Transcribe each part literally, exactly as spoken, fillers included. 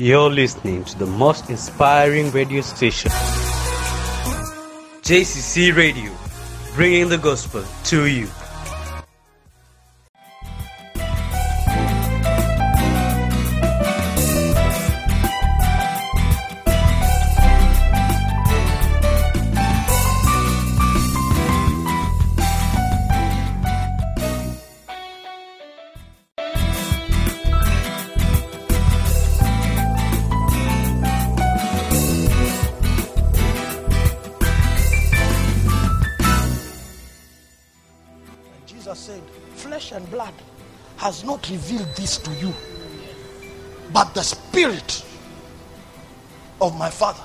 You're listening to the most inspiring radio station, J C C Radio, bringing the gospel to you. Has not revealed this to you, but the Spirit of my Father,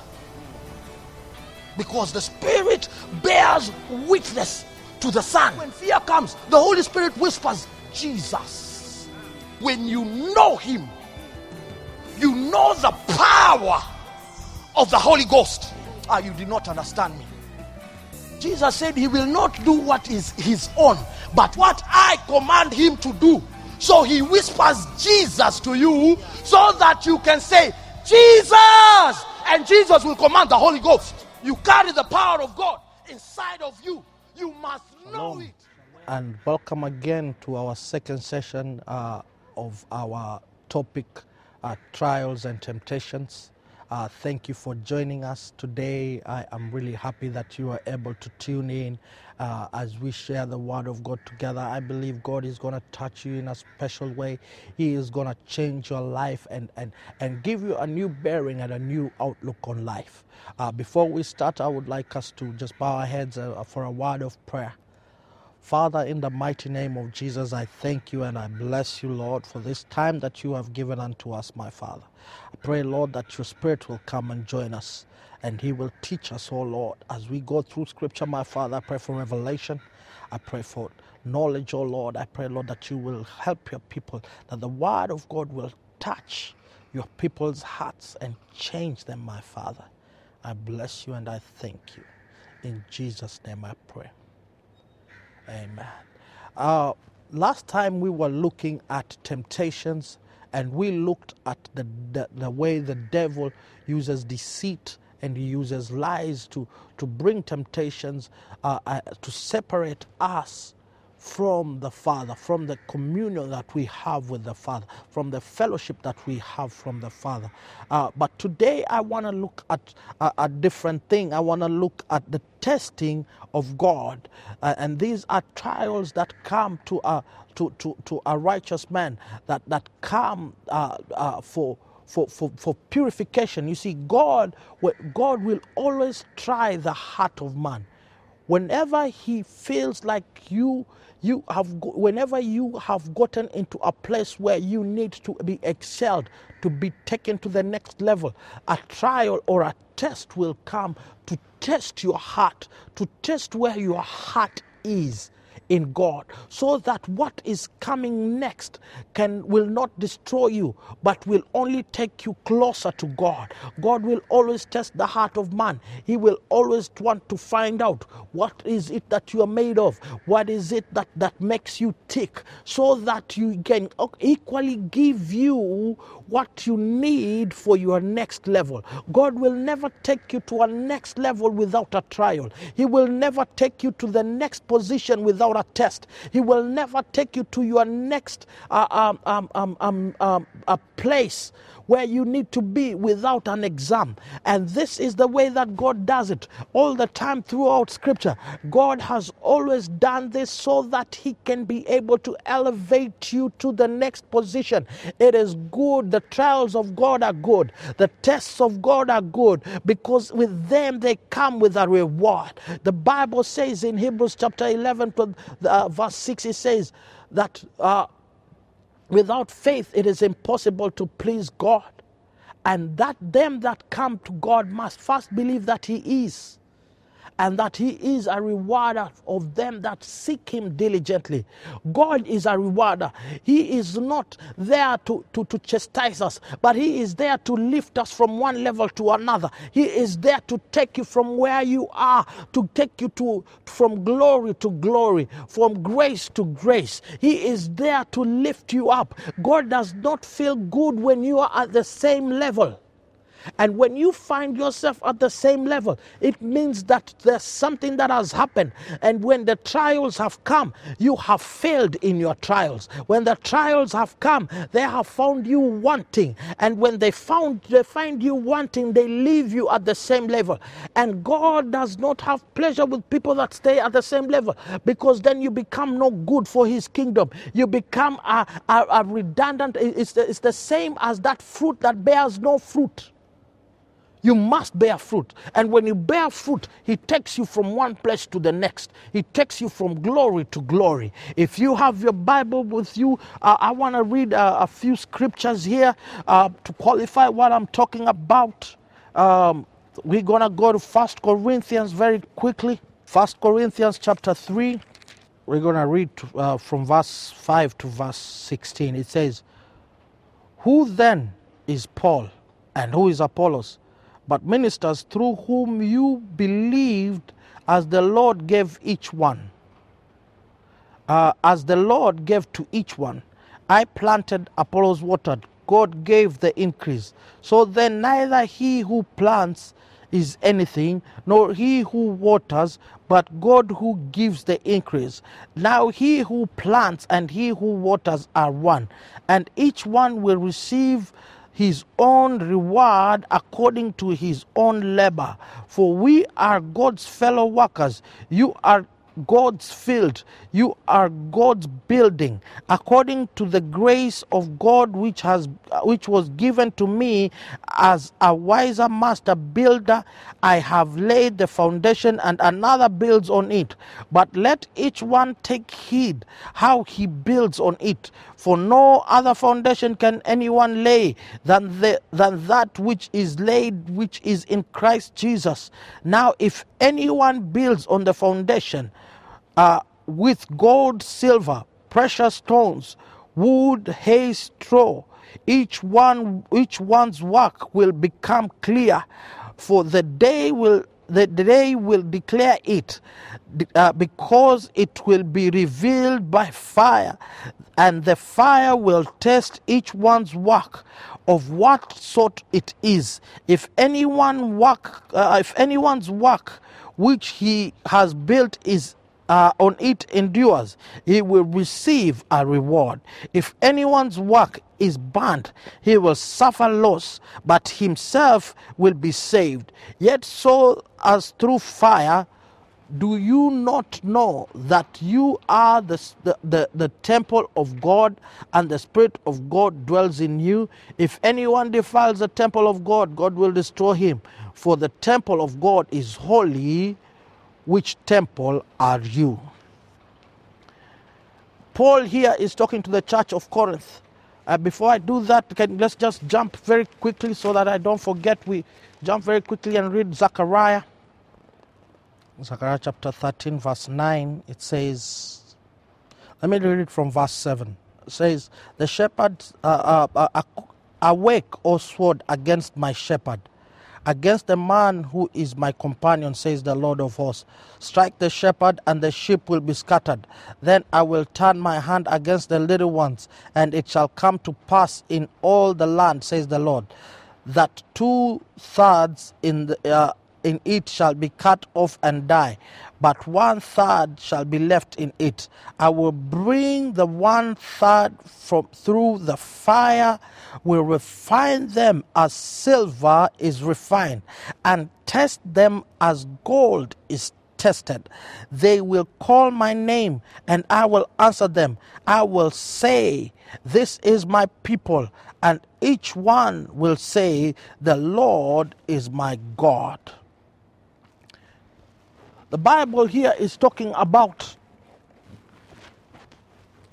because the Spirit bears witness to the Son. When fear comes, the Holy Spirit whispers Jesus. When you know him, you know the power of the Holy Ghost. Ah, you did not understand me. Jesus said he will not do what is his own, but what I command him to do. So he whispers Jesus to you so that you can say, Jesus! And Jesus will command the Holy Ghost. You carry the power of God inside of you. You must know it. And welcome again to our second session uh, of our topic, uh, Trials and Temptations. Uh, thank you for joining us today. I am really happy that you are able to tune in uh, as we share the Word of God together. I believe God is going to touch you in a special way. He is going to change your life and, and, and give you a new bearing and a new outlook on life. Uh, before we start, I would like us to just bow our heads uh, for a word of prayer. Father, in the mighty name of Jesus, I thank you and I bless you, Lord, for this time that you have given unto us, my Father. I pray, Lord, that your Spirit will come and join us, and he will teach us, oh Lord, as we go through Scripture, my Father. I pray for revelation. I pray for knowledge, oh Lord. I pray, Lord, that you will help your people, that the Word of God will touch your people's hearts and change them, my Father. I bless you and I thank you. In Jesus' name I pray. Amen. Uh, last time we were looking at temptations, and we looked at the, the, the way the devil uses deceit and he uses lies to, to bring temptations uh, uh, to separate us from the Father, from the communion that we have with the Father, from the fellowship that we have from the Father. Uh, but today I want to look at a, a different thing. I want to look at the testing of God, uh, and these are trials that come to a to to, to a righteous man, that that come uh, uh, for. For, for, for purification. You see, God, God will always try the heart of man. Whenever he feels like you, you have, go, whenever you have gotten into a place where you need to be excelled, to be taken to the next level, a trial or a test will come to test your heart, to test where your heart is in God, so that what is coming next can will not destroy you, but will only take you closer to God. God will always test the heart of man. He will always want to find out what is it that you are made of, what is it that, that makes you tick, so that you can equally give you what you need for your next level. God will never take you to a next level without a trial. He will never take you to the next position without a test. He will never take you to your next uh, um, um, um, um, um, a place where you need to be without an exam. And this is the way that God does it all the time throughout Scripture. God has always done this so that he can be able to elevate you to the next position. It is good. The trials of God are good. The tests of God are good, because with them they come with a reward. The Bible says in Hebrews chapter eleven to uh, verse six, it says that uh, without faith it is impossible to please God, and that them that come to God must first believe that he is, and that he is a rewarder of them that seek him diligently. God is a rewarder. He is not there to, to, to chastise us, but he is there to lift us from one level to another. He is there to take you from where you are, to take you to from glory to glory, from grace to grace. He is there to lift you up. God does not feel good when you are at the same level. And when you find yourself at the same level, it means that there's something that has happened. And when the trials have come, you have failed in your trials. When the trials have come, they have found you wanting. And when they found they find you wanting, they leave you at the same level. And God does not have pleasure with people that stay at the same level, because then you become no good for his kingdom. You become a, a, a redundant. It's the, it's the same as that fruit that bears no fruit. You must bear fruit. And when you bear fruit, he takes you from one place to the next. He takes you from glory to glory. If you have your Bible with you, uh, I want to read uh, a few scriptures here uh, to qualify what I'm talking about. Um, we're going to go to First Corinthians very quickly. First Corinthians chapter three. We're going to read uh, from verse five to verse sixteen. It says, "Who then is Paul, and who is Apollos? But ministers through whom you believed, as the Lord gave each one. Uh, as the Lord gave to each one. I planted, Apollos watered, God gave the increase. So then neither he who plants is anything, nor he who waters, but God who gives the increase. Now he who plants and he who waters are one, and each one will receive his own reward according to his own labor. For we are God's fellow workers. You are God's field. You are God's building. According to the grace of God which has which was given to me as a wiser master builder, I have laid the foundation and another builds on it. But let each one take heed how he builds on it. For no other foundation can anyone lay than the, than that which is laid, which is in Christ Jesus. Now if anyone builds on the foundation, Uh, with gold, silver, precious stones, wood, hay, straw, each one, each one's work will become clear, for the day will the day will declare it, uh, because it will be revealed by fire, and the fire will test each one's work, of what sort it is. If anyone work, uh, if anyone's work which he has built is Uh, on it endures, he will receive a reward. If anyone's work is burnt, he will suffer loss, but himself will be saved, yet so as through fire. Do you not know that you are the, the, the, the temple of God, and the Spirit of God dwells in you? If anyone defiles the temple of God, God will destroy him, for the temple of God is holy. Which temple are you?" Paul here is talking to the church of Corinth. Uh, before I do that, can, let's just jump very quickly so that I don't forget. We jump very quickly and read Zechariah. Zechariah chapter thirteen, verse nine. It says, let me read it from verse seven. It says, "The shepherd, uh, uh, uh, awake, O sword, against my shepherd, against the man who is my companion, says the Lord of hosts. Strike the shepherd, and the sheep will be scattered. Then I will turn my hand against the little ones, and it shall come to pass in all the land, says the Lord, that two-thirds in the, uh, in it shall be cut off and die, but one-third shall be left in it. I will bring the one-third from through the fire, will refine them as silver is refined, and test them as gold is tested. They will call my name, and I will answer them. I will say, this is my people, and each one will say, the Lord is my God." The Bible here is talking about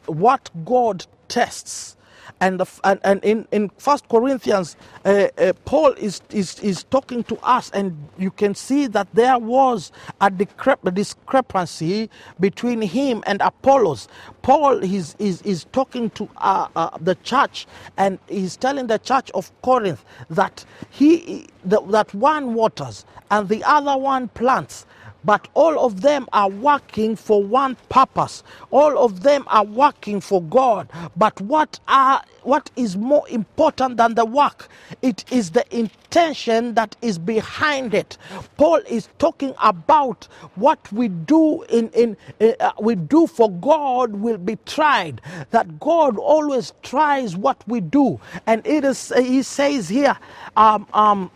what God tests And, the, and, and in, in First Corinthians, uh, uh, Paul is, is, is talking to us, and you can see that there was a discrepancy between him and Apollos. Paul is, is, is talking to uh, uh, the church, and he's telling the church of Corinth that, he, the, that one waters and the other one plants. But all of them are working for one purpose. All of them are working for God. But what are what is more important than the work? It is the intention that is behind it. Paul is talking about what we do in in uh, we do for God will be tried. That God always tries what we do, and it is he says here. Um, um,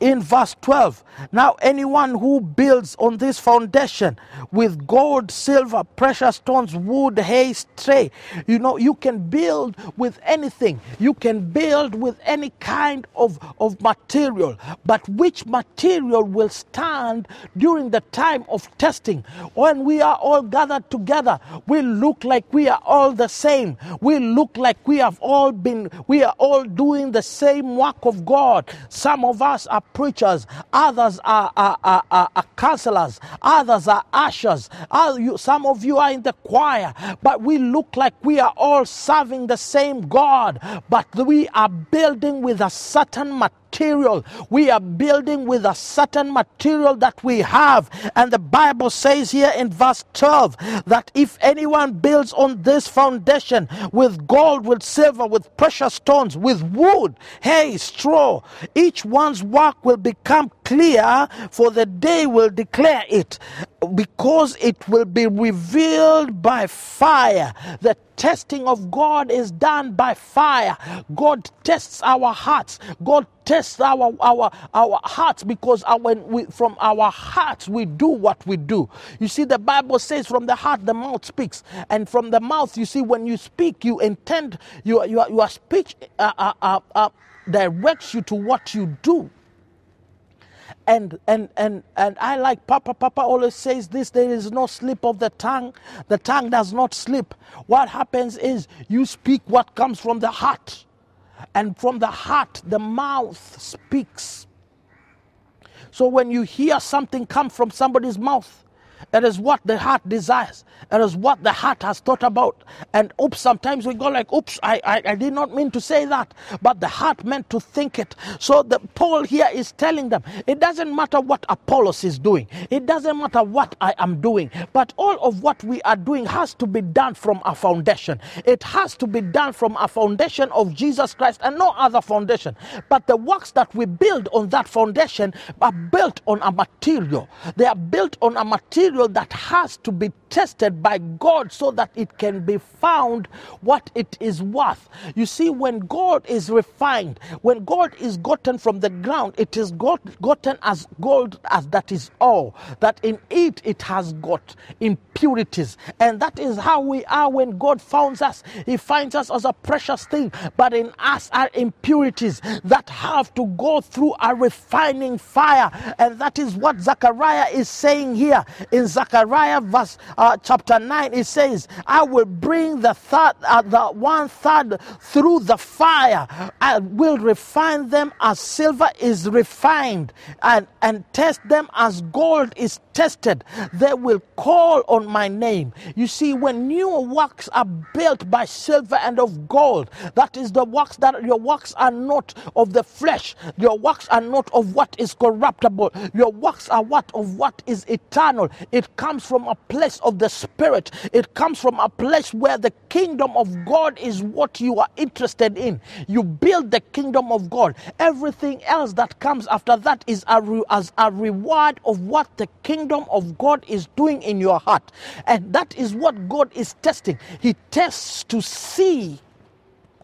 In verse twelve, now anyone who builds on this foundation with gold, silver, precious stones, wood, hay, stray, you know, you can build with anything. You can build with any kind of, of material. But which material will stand during the time of testing? When we are all gathered together, we look like we are all the same. We look like we have all been, we are all doing the same work of God. Some of us are preachers, others are, are, are, are counselors, others are ushers, some of you are in the choir, but we look like we are all serving the same God, but we are building with a certain material. Material. We are building with a certain material that we have. And the Bible says here in verse twelve that if anyone builds on this foundation with gold, with silver, with precious stones, with wood, hay, straw, each one's work will become clear, for the day will declare it, because it will be revealed by fire. The testing of God is done by fire. God tests our hearts. God tests our our our hearts, because when we, from our hearts we do what we do. You see, the Bible says from the heart the mouth speaks, and from the mouth, you see, when you speak, you intend your your your speech uh, uh, uh, uh, directs you to what you do. And and and and I like Papa. Papa always says this: there is no slip of the tongue. The tongue does not slip. What happens is you speak what comes from the heart, and from the heart the mouth speaks. So when you hear something come from somebody's mouth, it is what the heart desires. It is what the heart has thought about. And oops, sometimes we go like, oops, I, I, I did not mean to say that. But the heart meant to think it. So the Paul here is telling them, it doesn't matter what Apollos is doing. It doesn't matter what I am doing. But all of what we are doing has to be done from a foundation. It has to be done from a foundation of Jesus Christ and no other foundation. But the works that we build on that foundation are built on a material. They are built on a material that has to be tested by God, so that it can be found what it is worth. You see, when gold is refined, when gold is gotten from the ground, it is got, gotten as gold as that is all, that in it it has got impurities. And that is how we are when God finds us. He finds us as a precious thing, but in us are impurities that have to go through a refining fire. And that is what Zechariah is saying here. In Zechariah verse uh, chapter nine, it says, I will bring the third, uh, the one third through the fire. I will refine them as silver is refined, and, and test them as gold is tested. They will call on my name. You see, when new works are built by silver and of gold, that is the works that your works are not of the flesh. Your works are not of what is corruptible. Your works are what of what is eternal. It comes from a place of the Spirit. It comes from a place where the kingdom of God is what you are interested in. You build the kingdom of God. Everything else that comes after that is a re- as a reward of what the kingdom of God is doing in your heart. And that is what God is testing. He tests to see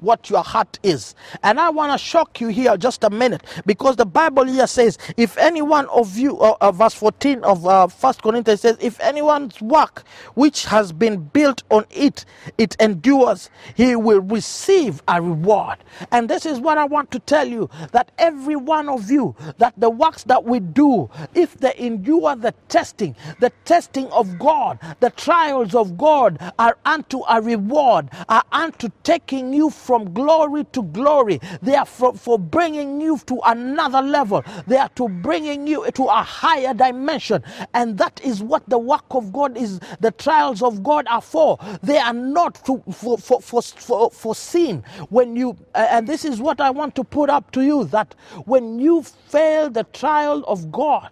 what your heart is. And I want to shock you here just a minute, because the Bible here says, if any one of you, uh, uh, verse fourteen of uh, First Corinthians says, if anyone's work which has been built on it, it endures, he will receive a reward. And this is what I want to tell you, that every one of you, that the works that we do, if they endure the testing, the testing of God, the trials of God are unto a reward, are unto taking you forward. from glory to glory. They are for, for bringing you to another level. They are to bringing you to a higher dimension. And that is what the work of God is, the trials of God are for. They are not to, for, for, for, for, for sin. When you, and this is what I want to put up to you, that when you fail the trial of God,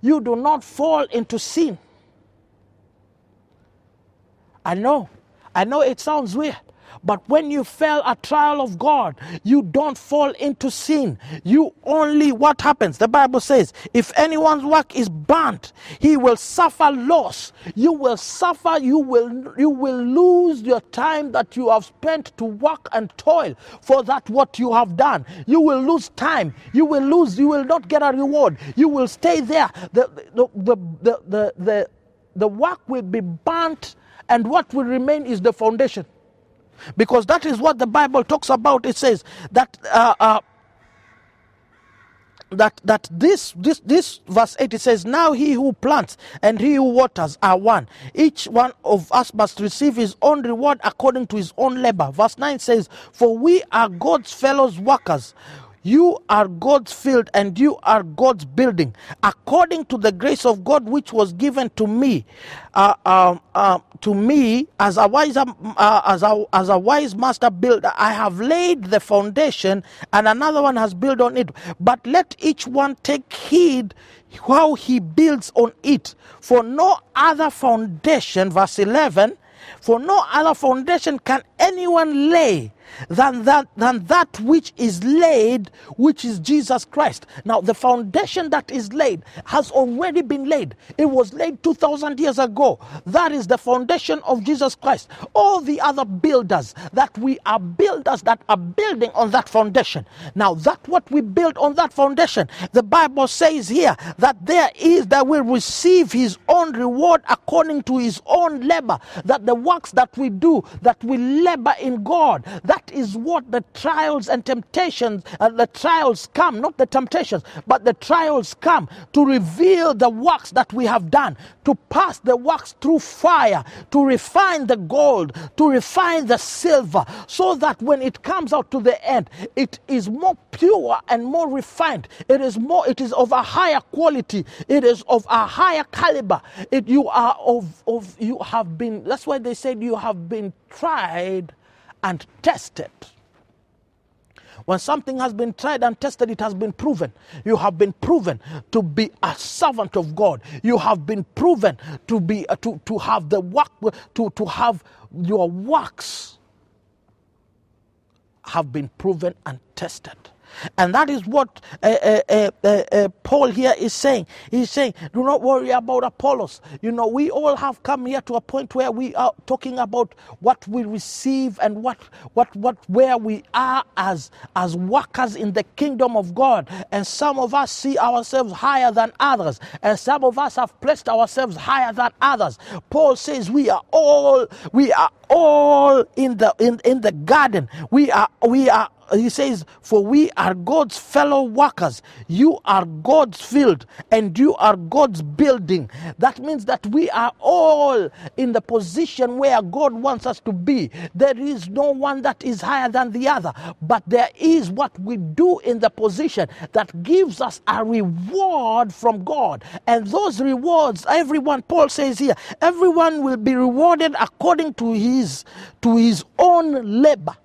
you do not fall into sin. I know, I know it sounds weird, but when you fail a trial of God, you don't fall into sin. You only, what happens? The Bible says, if anyone's work is burnt, he will suffer loss. You will suffer, you will, you will lose your time that you have spent to work and toil for that what you have done. You will lose time. You will lose, you will not get a reward. You will stay there. The, the, the, the, the, the, the work will be burnt. And what will remain is the foundation. Because that is what the Bible talks about. It says that uh, uh, that that this this this verse eight, it says, now he who plants and he who waters are one. Each one of us must receive his own reward according to his own labor. Verse nine says, for we are God's fellow workers. You are God's field and you are God's building. According to the grace of God which was given to me, uh, uh, uh, to me as a wise uh, as a as a wise master builder, I have laid the foundation, and another one has built on it. But let each one take heed how he builds on it. For no other foundation, verse eleven. For no other foundation can anyone lay than that, than that which is laid, which is Jesus Christ. Now, the foundation that is laid has already been laid. It was laid two thousand years ago. That is the foundation of Jesus Christ. All the other builders that we are builders that are building on that foundation. Now, that what we build on that foundation, the Bible says here that there is that will receive his own reward according to his own labor. That the works that we do, that we labor in God, that That is what the trials and temptations, uh, the trials come, not the temptations, but the trials come to reveal the works that we have done, to pass the works through fire, to refine the gold, to refine the silver, so that when it comes out to the end, it is more pure and more refined. It is more, it is of a higher quality. It is of a higher caliber. It, you are of, of, you have been, that's why they said you have been tried and tested. When something has been tried and tested, it has been proven. You have been proven to be a servant of God. You have been proven to be uh, to to have the work to to have your works have been proven and tested. And that is what uh, uh, uh, uh, Paul here is saying. He's saying, do not worry about Apollos. You know, we all have come here to a point where we are talking about what we receive and what, what, what, where we are as, as workers in the kingdom of God. And some of us see ourselves higher than others. And some of us have placed ourselves higher than others. Paul says we are all, we are all in the, in, in the garden. We are, we are, He says, for we are God's fellow workers. You are God's field and you are God's building. That means that we are all in the position where God wants us to be. There is no one that is higher than the other, but there is what we do in the position that gives us a reward from God. And those rewards, everyone, Paul says here, everyone will be rewarded according to his, to his own labor.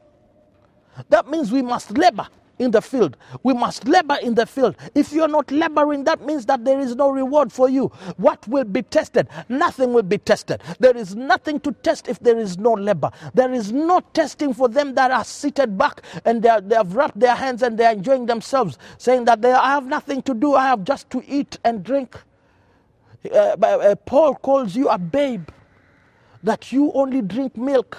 That means we must labor in the field. We must labor in the field. If you're not laboring, that means that there is no reward for you. What will be tested? Nothing will be tested. There is nothing to test if there is no labor. There is no testing for them that are seated back and they, are, they have wrapped their hands and they are enjoying themselves, saying that they, I have nothing to do. I have just to eat and drink. Uh, uh, Paul calls you a babe, that you only drink milk.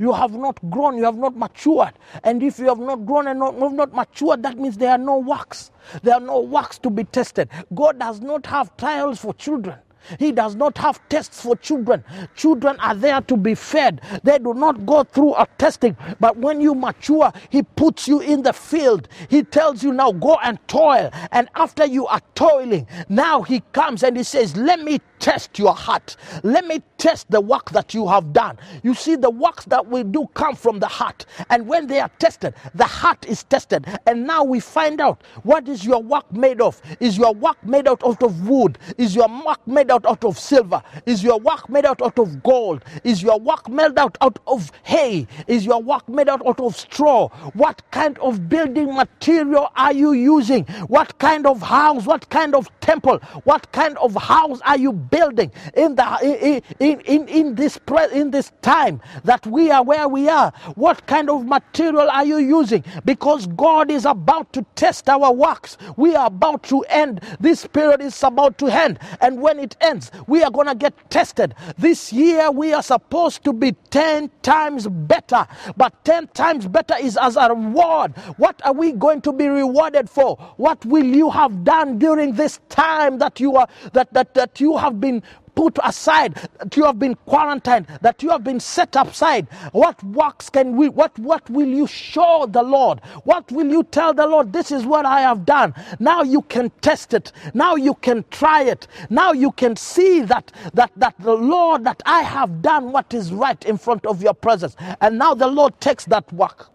You have not grown, you have not matured. And if you have not grown and not, have not matured, that means there are no works. There are no works to be tested. God does not have trials for children. He does not have tests for children. Children are there to be fed. They do not go through a testing. But when you mature, he puts you in the field. He tells you now, go and toil. And after you are toiling, now he comes and he says, let me test your heart. Let me test the work that you have done. You see, the works that we do come from the heart. And when they are tested, the heart is tested. And now we find out, what is your work made of? Is your work made out out of wood? Is your work made out out of silver? Is your work made out out of gold? Is your work made out out of hay? Is your work made out out of straw? What kind of building material are you using? What kind of house? What kind of temple? What kind of house are you building in the in in in this pre, in this time that we are where we are? What kind of material are you using? Because God is about to test our works. We are about to end. This period is about to end, and when it ends, we are going to get tested. This year we are supposed to be ten times better, but ten times better is as a reward. What are we going to be rewarded for? What will you have done during this time that you are that that that you have been put aside, that you have been quarantined, that you have been set aside? What works can we, what, what will you show the Lord? What will you tell the Lord? This is what I have done. Now you can test it. Now you can try it. Now you can see that, that, that the Lord, that I have done what is right in front of your presence. And now the Lord takes that work.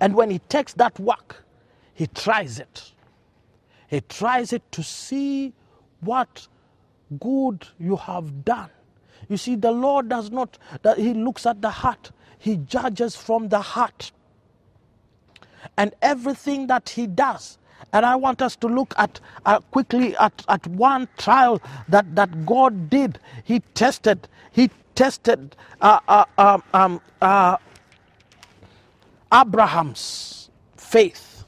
And when he takes that work, he tries it. He tries it to see what good you have done. You see, the Lord does not, that he looks at the heart. He judges from the heart. And everything that he does, and I want us to look at uh, quickly at, at one trial that, that God did. He tested, he tested uh, uh, um, um, uh, Abraham's faith.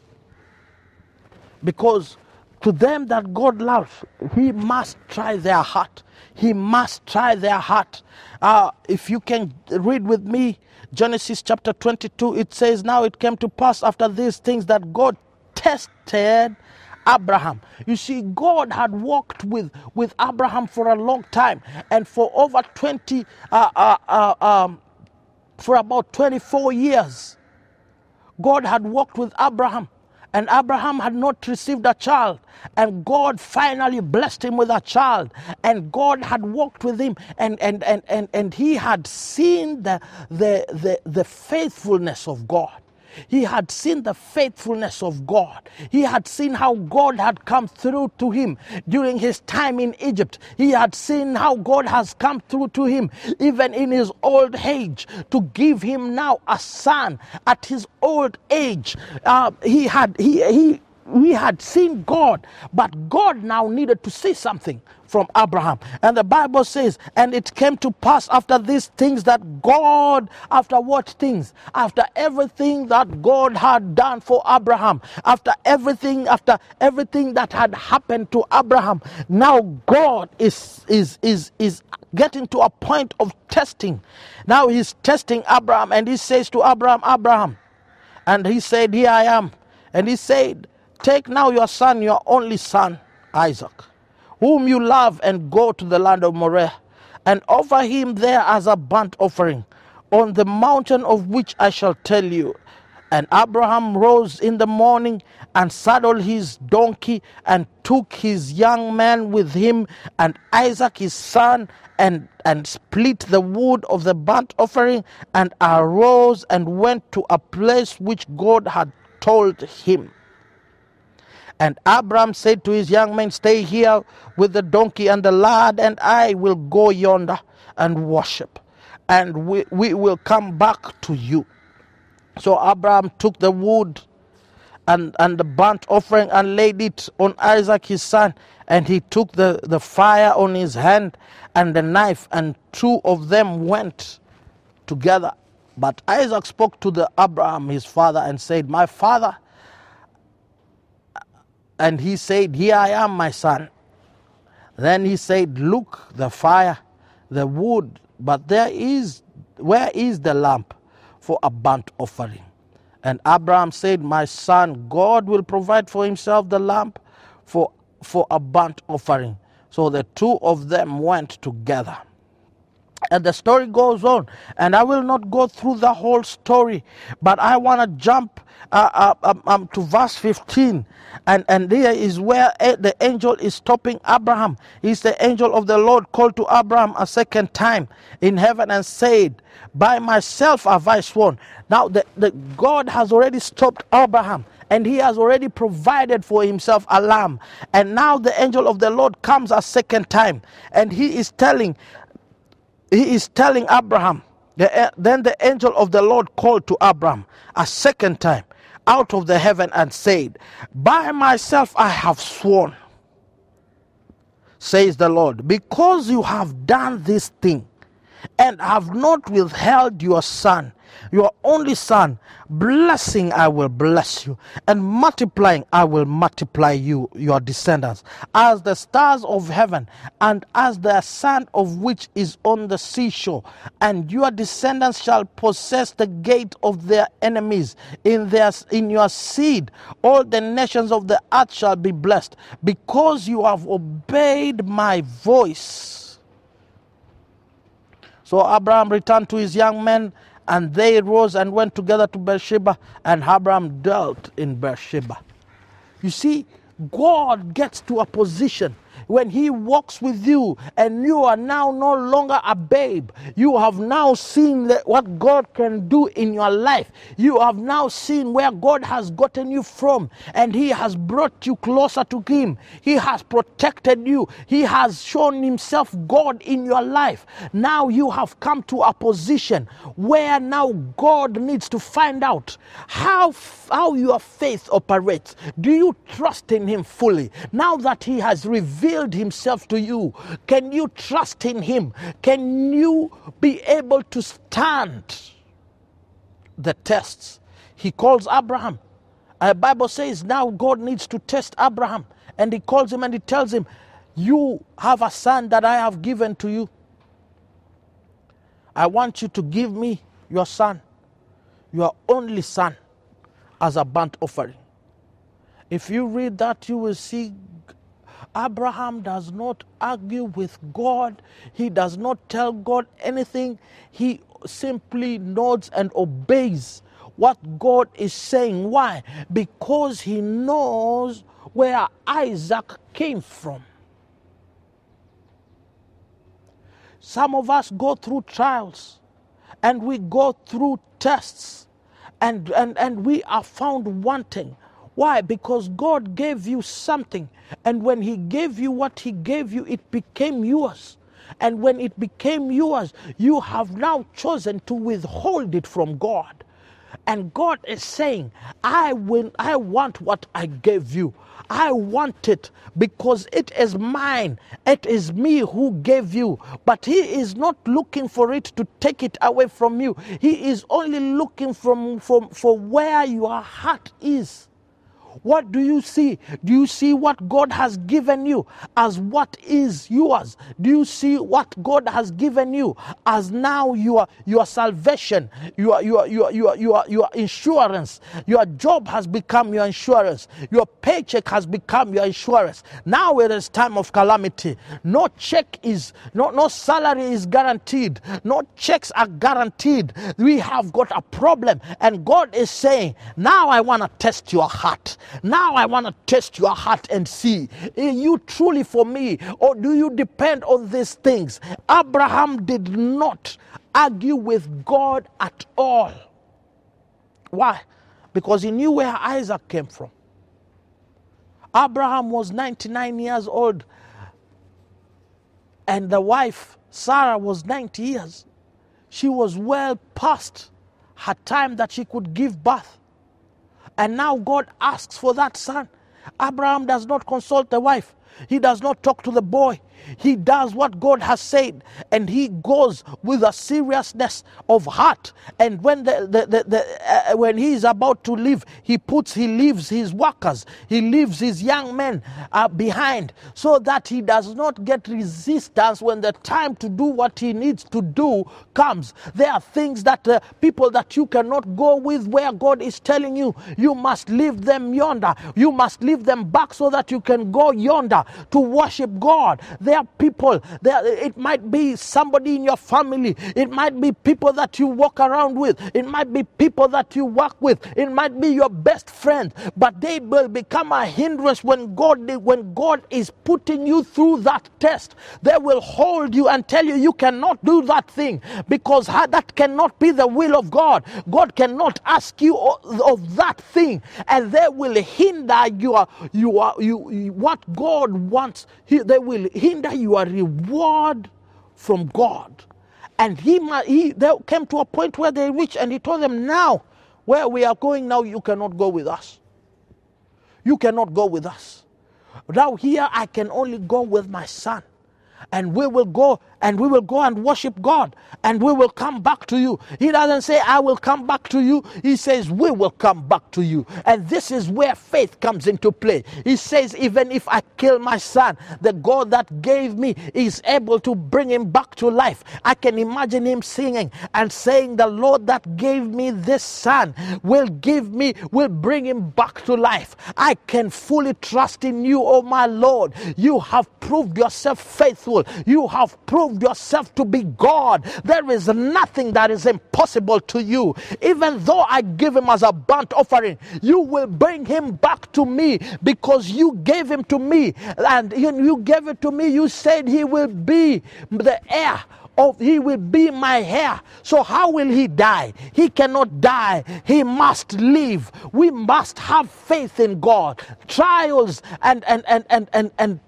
Because to them that God loves, he must try their heart. He must try their heart. Uh, if you can read with me, Genesis chapter twenty-two, it says, "Now it came to pass after these things that God tested Abraham." You see, God had walked with, with Abraham for a long time. And for over twenty, uh, uh, uh, um, for about twenty-four years, God had walked with Abraham. And Abraham had not received a child. And God finally blessed him with a child. And God had walked with him. And, and, and, and, and he had seen the, the, the, the faithfulness of God. He had seen the faithfulness of God. He had seen how God had come through to him during his time in Egypt. He had seen how God has come through to him even in his old age to give him now a son at his old age. Uh, he had he he we had seen God, but God now needed to see something from Abraham. And the Bible says, and it came to pass after these things that God, after what things? After everything that God had done for Abraham, after everything, after everything that had happened to Abraham, now God is, is, is, is getting to a point of testing. Now he's testing Abraham, and he says to Abraham, Abraham, and he said, "Here I am." And he said, "Take now your son, your only son, Isaac, whom you love, and go to the land of Moriah, and offer him there as a burnt offering on the mountain of which I shall tell you." And Abraham rose in the morning and saddled his donkey and took his young man with him and Isaac his son, and, and split the wood of the burnt offering, and arose and went to a place which God had told him. And Abram said to his young men, "Stay here with the donkey and the lad, and I will go yonder and worship, and we, we will come back to you." So Abram took the wood and, and the burnt offering and laid it on Isaac his son, and he took the, the fire on his hand and the knife, and two of them went together. But Isaac spoke to the Abram his father and said, "My father." And he said, "Here I am, my son." Then he said, "Look, the fire, the wood, but there is, where is the lamp for a burnt offering?" And Abraham said, "My son, God will provide for himself the lamp for, for a burnt offering." So the two of them went together. And the story goes on, and I will not go through the whole story, but I want to jump uh, uh, um, um, to verse fifteen, and, and there is where a, the angel is stopping Abraham. He's the angel of the Lord called to Abraham a second time in heaven and said, by myself have I sworn. Now the, the God has already stopped Abraham, and he has already provided for himself a lamb. And now the angel of the Lord comes a second time, and he is telling He is telling Abraham, the, then the angel of the Lord called to Abraham a second time out of the heaven and said, by myself I have sworn, says the Lord, because you have done this thing and have not withheld your son, your only son, blessing I will bless you, and multiplying I will multiply you, your descendants, as the stars of heaven, and as the sand of which is on the seashore. And your descendants shall possess the gate of their enemies. In their, in your seed, all the nations of the earth shall be blessed, because you have obeyed my voice. So Abraham returned to his young men, and they rose and went together to Beersheba, and Abraham dwelt in Beersheba. You see, God gets to a position when he walks with you, and you are now no longer a babe. You have now seen what God can do in your life. You have now seen where God has gotten you from, and he has brought you closer to him. He has protected you. He has shown himself God in your life. Now you have come to a position where now God needs to find out how, how your faith operates. Do you trust in him fully? Now that he has revealed himself to you, can you trust in him? Can you be able to stand the tests? He calls Abraham. The Bible says now God needs to test Abraham, and he calls him and he tells him, you have a son that I have given to you. I want you to give me your son, your only son, as a burnt offering. If you read that, you will see Abraham does not argue with God. He does not tell God anything. He simply nods and obeys what God is saying. Why? Because he knows where Isaac came from. Some of us go through trials, and we go through tests, and, and, and we are found wanting. Why? Because God gave you something, and when he gave you what he gave you, it became yours. And when it became yours, you have now chosen to withhold it from God. And God is saying, I will, I want what I gave you. I want it because it is mine. It is me who gave you. But he is not looking for it to take it away from you. He is only looking from, from, for where your heart is. What do you see? Do you see what God has given you as what is yours? Do you see what God has given you as now your, your salvation, your, your, your, your, your, your insurance? Your job has become your insurance. Your paycheck has become your insurance. Now it is time of calamity. No check is, no, no salary is guaranteed. No checks are guaranteed. We have got a problem, and God is saying, now I want to test your heart. Now I want to test your heart and see, are you truly for me, or do you depend on these things? Abraham did not argue with God at all. Why? Because he knew where Isaac came from. Abraham was ninety-nine years old, and the wife Sarah was ninety years. She was well past her time that she could give birth. And now God asks for that son. Abraham does not consult the wife. He does not talk to the boy. He does what God has said, and he goes with a seriousness of heart. And when the, the, the, the uh, when he is about to leave, he puts he leaves his workers, he leaves his young men uh, behind, so that he does not get resistance when the time to do what he needs to do comes. There are things that uh, people that you cannot go with, where God is telling you, you must leave them yonder. You must leave them back so that you can go yonder to worship God. there are people, there, it might be somebody in your family, it might be people that you walk around with, it might be people that you work with, it might be your best friend, but they will become a hindrance when God, when God is putting you through that test. They will hold you and tell you you cannot do that thing, because that cannot be the will of God. God cannot ask you of that thing, and they will hinder your, your, you, what God wants. He, they will hinder your reward from God. And he, he they came to a point where they reached, and he told them, now, where we are going now, you cannot go with us. You cannot go with us. Now here I can only go with my son. And we will go, and we will go and worship God, and we will come back to you. He doesn't say, I will come back to you. He says, we will come back to you. And this is where faith comes into play. He says, even if I kill my son, the God that gave me is able to bring him back to life. I can imagine him singing and saying, the Lord that gave me this son will give me, will bring him back to life. I can fully trust in you, oh my Lord. You have proved yourself faithful. You have proved yourself to be God. There is nothing that is impossible to you. Even though I give him as a burnt offering, you will bring him back to me, because you gave him to me, and you gave it to me. You said he will be the heir of, he will be my heir. So how will he die? He cannot die. He must live. We must have faith in God. Trials and and and and and and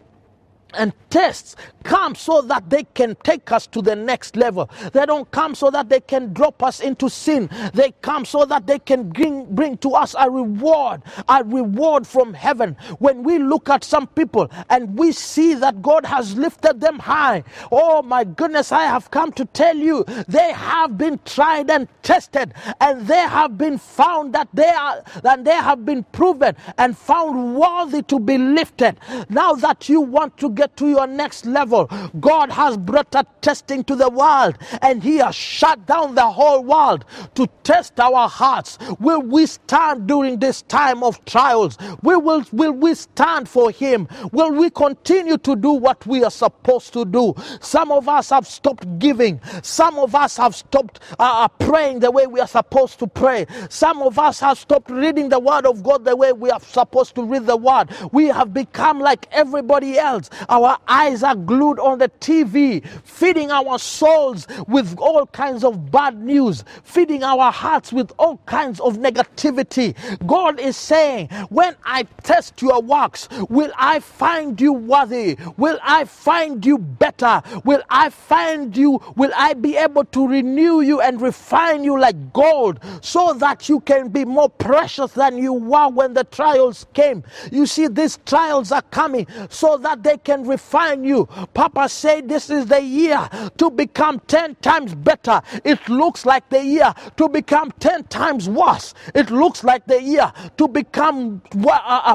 And tests come so that they can take us to the next level. They don't come so that they can drop us into sin. They come so that they can bring, bring to us a reward, a reward from heaven. When we look at some people and we see that God has lifted them high, oh my goodness, I have come to tell you, they have been tried and tested, and they have been found that they are, and they have been proven and found worthy to be lifted. Now that you want to get Get to your next level, God has brought a testing to the world, and he has shut down the whole world to test our hearts. Will we stand during this time of trials? We will, will we stand for him? Will we continue to do what we are supposed to do? Some of us have stopped giving. Some of us have stopped uh, praying the way we are supposed to pray. Some of us have stopped reading the word of God the way we are supposed to read the word. We have become like everybody else. Our eyes are glued on the T V, feeding our souls with all kinds of bad news, feeding our hearts with all kinds of negativity. God is saying, when I test your works, will I find you worthy? Will I find you better? Will I find you, will I be able to renew you and refine you like gold, so that you can be more precious than you were when the trials came? You see, these trials are coming so that they can refine you. Papa said this is the year to become ten times better. It looks like the year to become ten times worse. It looks like the year to become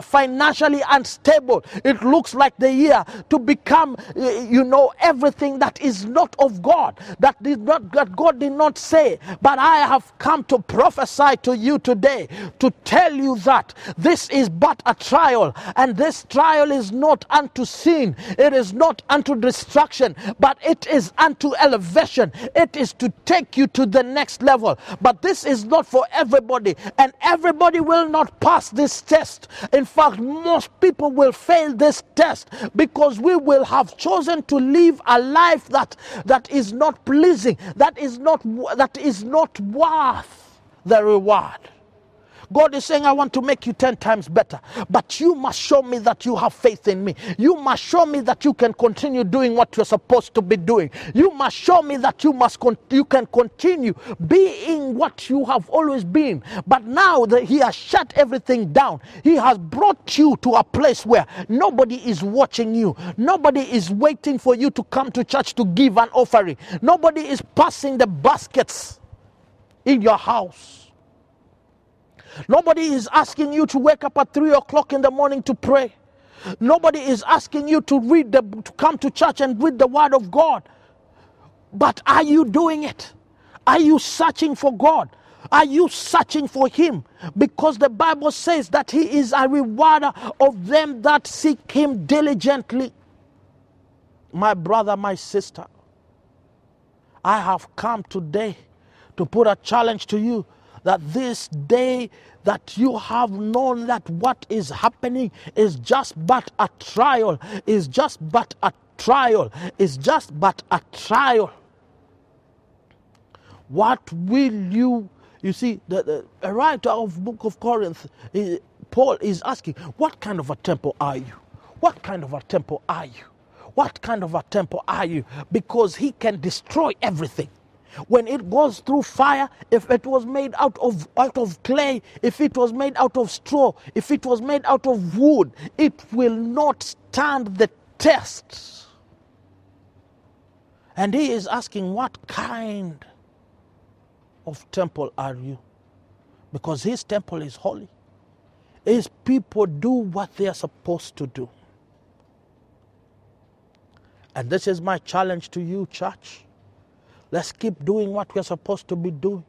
financially unstable. It looks like the year to become, you know, everything that is not of God, that did not, that God did not say. But I have come to prophesy to you today, to tell you that this is but a trial, and this trial is not unto sin. It is not unto destruction, but it is unto elevation. It is to take you to the next level. But this is not for everybody, and everybody will not pass this test. In fact, most people will fail this test, because we will have chosen to live a life that that is not pleasing, that is not that is not worth the reward. God is saying, I want to make you ten times better, but you must show me that you have faith in me. You must show me that you can continue doing what you're supposed to be doing. You must show me that you must con- you can continue being what you have always been. But now that he has shut everything down, he has brought you to a place where nobody is watching you. Nobody is waiting for you to come to church to give an offering. Nobody is passing the baskets in your house. Nobody is asking you to wake up at three o'clock in the morning to pray. Nobody is asking you to read the, to come to church and read the word of God. But are you doing it? Are you searching for God? Are you searching for him? Because the Bible says that he is a rewarder of them that seek him diligently. my brother, my sister, I have come today to put a challenge to you that this day that you have known that what is happening is just but a trial, is just but a trial, is just but a trial. What will you, you see, the, the writer of Book of Corinth, Paul is asking, what kind of a temple are you? What kind of a temple are you? What kind of a temple are you? Because he can destroy everything. When it goes through fire, if it was made out of out of clay, if it was made out of straw, if it was made out of wood, it will not stand the test. And he is asking, what kind of temple are you? Because his temple is holy. His people do what they are supposed to do. And this is my challenge to you, church. Let's keep doing what we're supposed to be doing.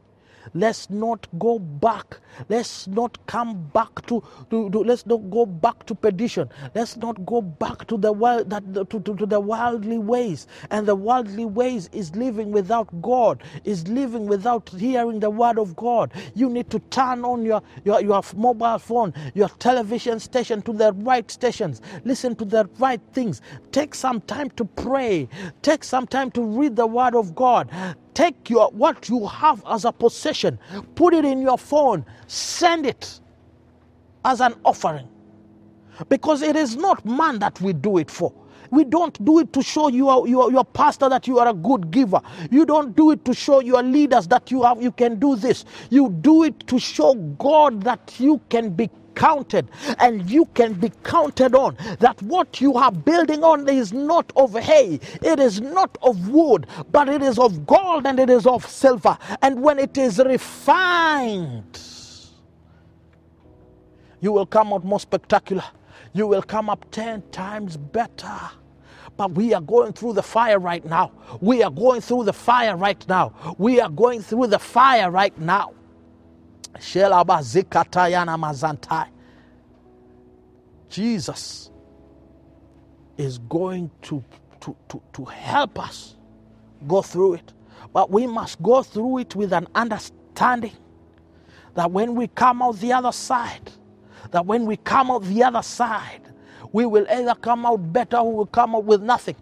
Let's not go back. Let's not come back to, to, to let's not go back to perdition. Let's not go back to the world that to, to, to the worldly ways. And the worldly ways is living without God, is living without hearing the word of God. You need to turn on your, your, your mobile phone, your television station to the right stations. Listen to the right things. Take some time to pray. Take some time to read the word of God. Take your what you have as a possession, put it in your phone, send it as an offering. Because it is not man that we do it for. We don't do it to show your, your, your pastor that you are a good giver. You don't do it to show your leaders that you have you can do this. You do it to show God that you can be counted, and you can be counted on that what you are building on is not of hay, it is not of wood, but it is of gold and it is of silver. And when it is refined, you will come out more spectacular. You will come up ten times better. But we are going through the fire right now. We are going through the fire right now. We are going through the fire right now. Jesus is going to, to, to, to help us go through it. But we must go through it with an understanding that when we come out the other side, that when we come out the other side, we will either come out better or we will come out with nothing.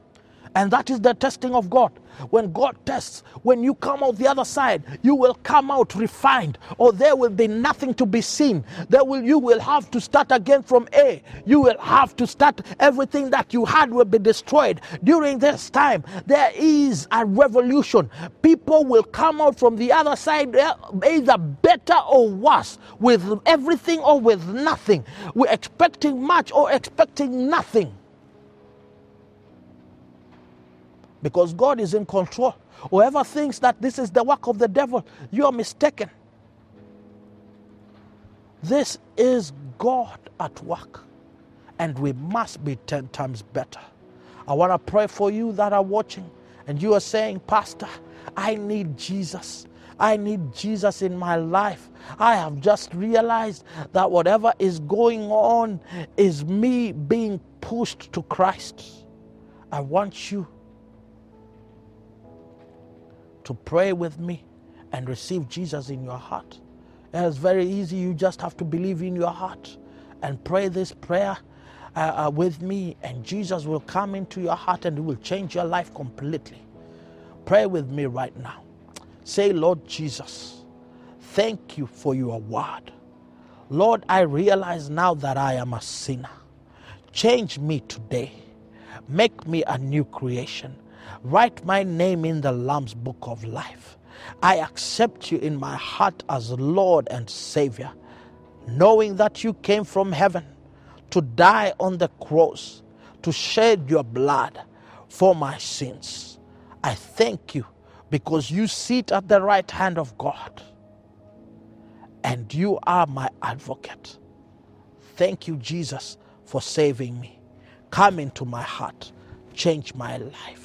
And that is the testing of God. When God tests, when you come out the other side, you will come out refined, or there will be nothing to be seen. There will, you will have to start again from A. You will have to start, everything that you had will be destroyed. During this time, there is a revolution. People will come out from the other side either better or worse, with everything or with nothing. We're expecting much or expecting nothing. Because God is in control. Whoever thinks that this is the work of the devil, you are mistaken. This is God at work. And we must be ten times better. I want to pray for you that are watching. And you are saying, Pastor, I need Jesus. I need Jesus in my life. I have just realized that whatever is going on is me being pushed to Christ. I want you to pray with me and receive Jesus in your heart. It's very easy. You just have to believe in your heart and pray this prayer uh, uh, with me, and Jesus will come into your heart and it will change your life completely. Pray with me right now. Say, Lord Jesus, thank you for your word. Lord, I realize now that I am a sinner. Change me today. Make me a new creation. Write my name in the Lamb's Book of Life. I accept you in my heart as Lord and Savior, knowing that you came from heaven to die on the cross, to shed your blood for my sins. I thank you because you sit at the right hand of God and you are my advocate. Thank you, Jesus, for saving me. Come into my heart. Change my life.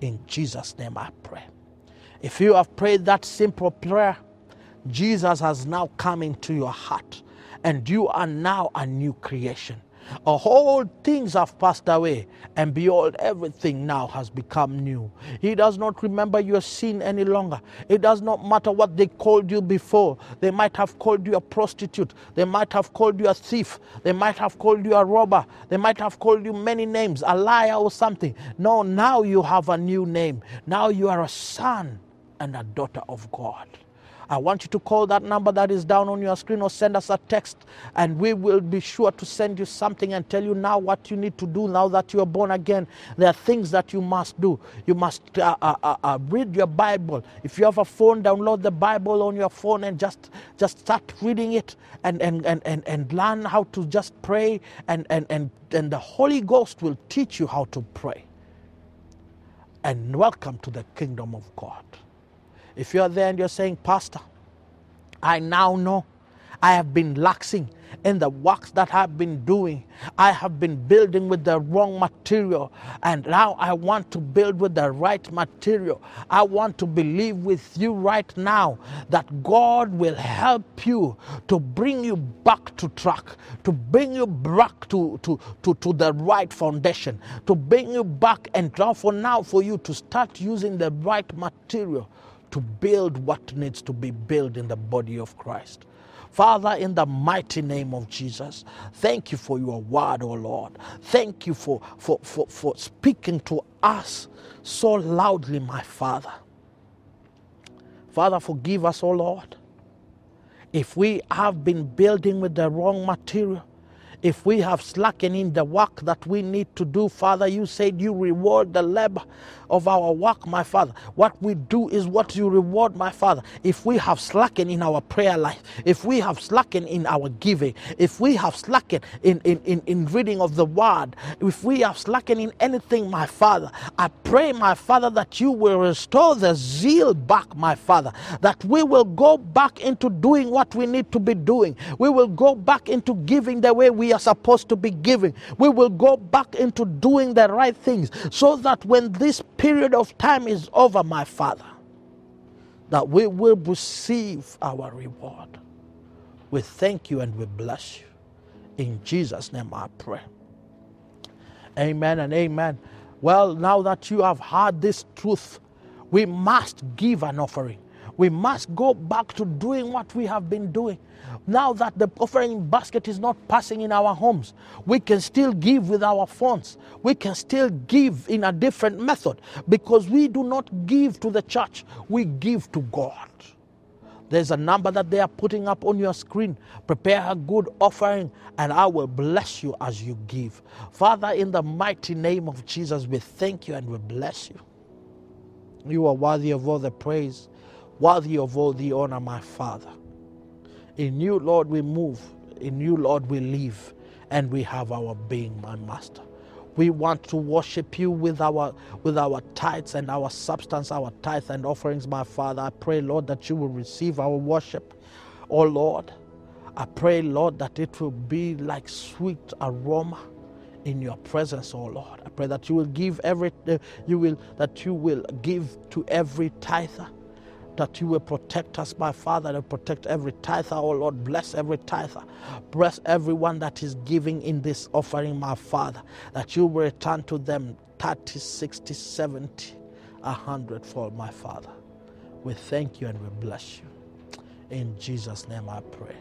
In Jesus' name I pray. If you have prayed that simple prayer, Jesus has now come into your heart and you are now a new creation. All things have passed away, and behold, everything now has become new. He does not remember your sin any longer. It does not matter what they called you before. They might have called you a prostitute. They might have called you a thief. They might have called you a robber. They might have called you many names, a liar or something. No, now you have a new name. Now you are a son and a daughter of God. I want you to call that number that is down on your screen, or send us a text, and we will be sure to send you something and tell you now what you need to do now that you are born again. There are things that you must do. You must uh, uh, uh, read your Bible. If you have a phone, download the Bible on your phone and just just start reading it, and and, and, and, and learn how to just pray, and, and, and, and the Holy Ghost will teach you how to pray. And welcome to the kingdom of God. If you're there and you're saying, Pastor, I now know I have been laxing in the works that I've been doing. I have been building with the wrong material, and now I want to build with the right material. I want to believe with you right now that God will help you to bring you back to track, to bring you back to, to, to, to the right foundation, to bring you back, and for now for you to start using the right material to build what needs to be built in the body of Christ. Father, in the mighty name of Jesus, thank you for your word, O Lord. Thank you for, for, for, for speaking to us so loudly, my Father. Father, forgive us, O Lord, if we have been building with the wrong material. If we have slackened in the work that we need to do, Father, you said you reward the labor of our work, my Father. What we do is what you reward, my Father. If we have slackened in our prayer life, if we have slackened in our giving, if we have slackened in, in, in, in reading of the word, if we have slackened in anything, my Father, I pray, my Father, that you will restore the zeal back, my Father, that we will go back into doing what we need to be doing. We will go back into giving the way we are supposed to be giving. We will go back into doing the right things, so that when this period of time is over, my Father, that we will receive our reward. We thank you and we bless you. In Jesus' name I pray. Amen and amen. Well, now that you have heard this truth, we must give an offering. We must go back to doing what we have been doing. Now that the offering basket is not passing in our homes, we can still give with our phones. We can still give in a different method, because we do not give to the church. We give to God. There's a number that they are putting up on your screen. Prepare a good offering, and I will bless you as you give. Father, in the mighty name of Jesus, we thank you and we bless you. You are worthy of all the praise, worthy of all the honor, my Father. In you, Lord, we move. In you, Lord, we live. And we have our being, my Master. We want to worship you with our with our tithes and our substance, our tithes and offerings, my Father. I pray, Lord, that you will receive our worship. Oh, Lord, I pray, Lord, that it will be like sweet aroma in your presence, oh Lord. I pray that you will give every, uh, you will, that you will give to every tither, that you will protect us, my Father, and protect every tither, oh Lord. Bless every tither. Bless everyone that is giving in this offering, my Father, that you will return to them thirty, sixty, seventy, a hundred fold, my Father. We thank you and we bless you. In Jesus' name I pray.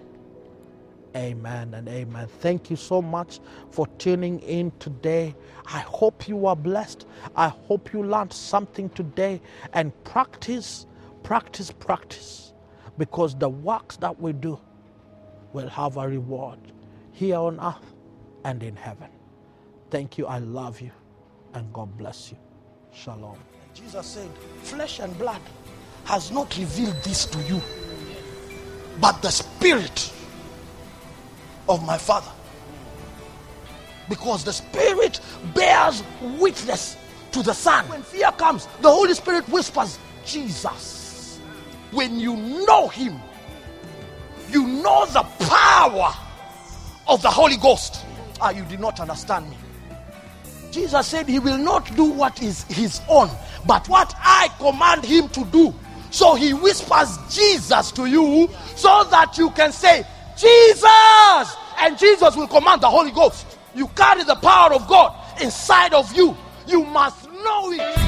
Amen and amen. Thank you so much for tuning in today. I hope you are blessed. I hope you learned something today, and practice Practice, practice, because the works that we do will have a reward here on earth and in heaven. Thank you. I love you, and God bless you. Shalom. Jesus said, flesh and blood has not revealed this to you, but the Spirit of my Father. Because the Spirit bears witness to the Son. When fear comes, the Holy Spirit whispers, Jesus. When you know him, you know the power of the Holy Ghost. Ah, you did not understand me. Jesus said he will not do what is his own, but what I command him to do. So he whispers Jesus to you, so that you can say, Jesus! And Jesus will command the Holy Ghost. You carry the power of God inside of you. You must know it.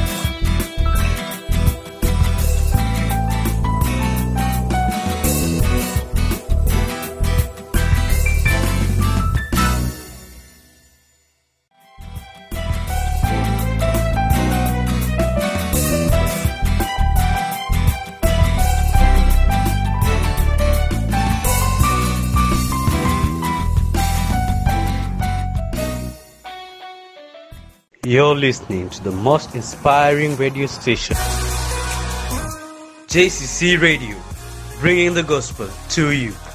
You're listening to the most inspiring radio station, J C C Radio, bringing the gospel to you.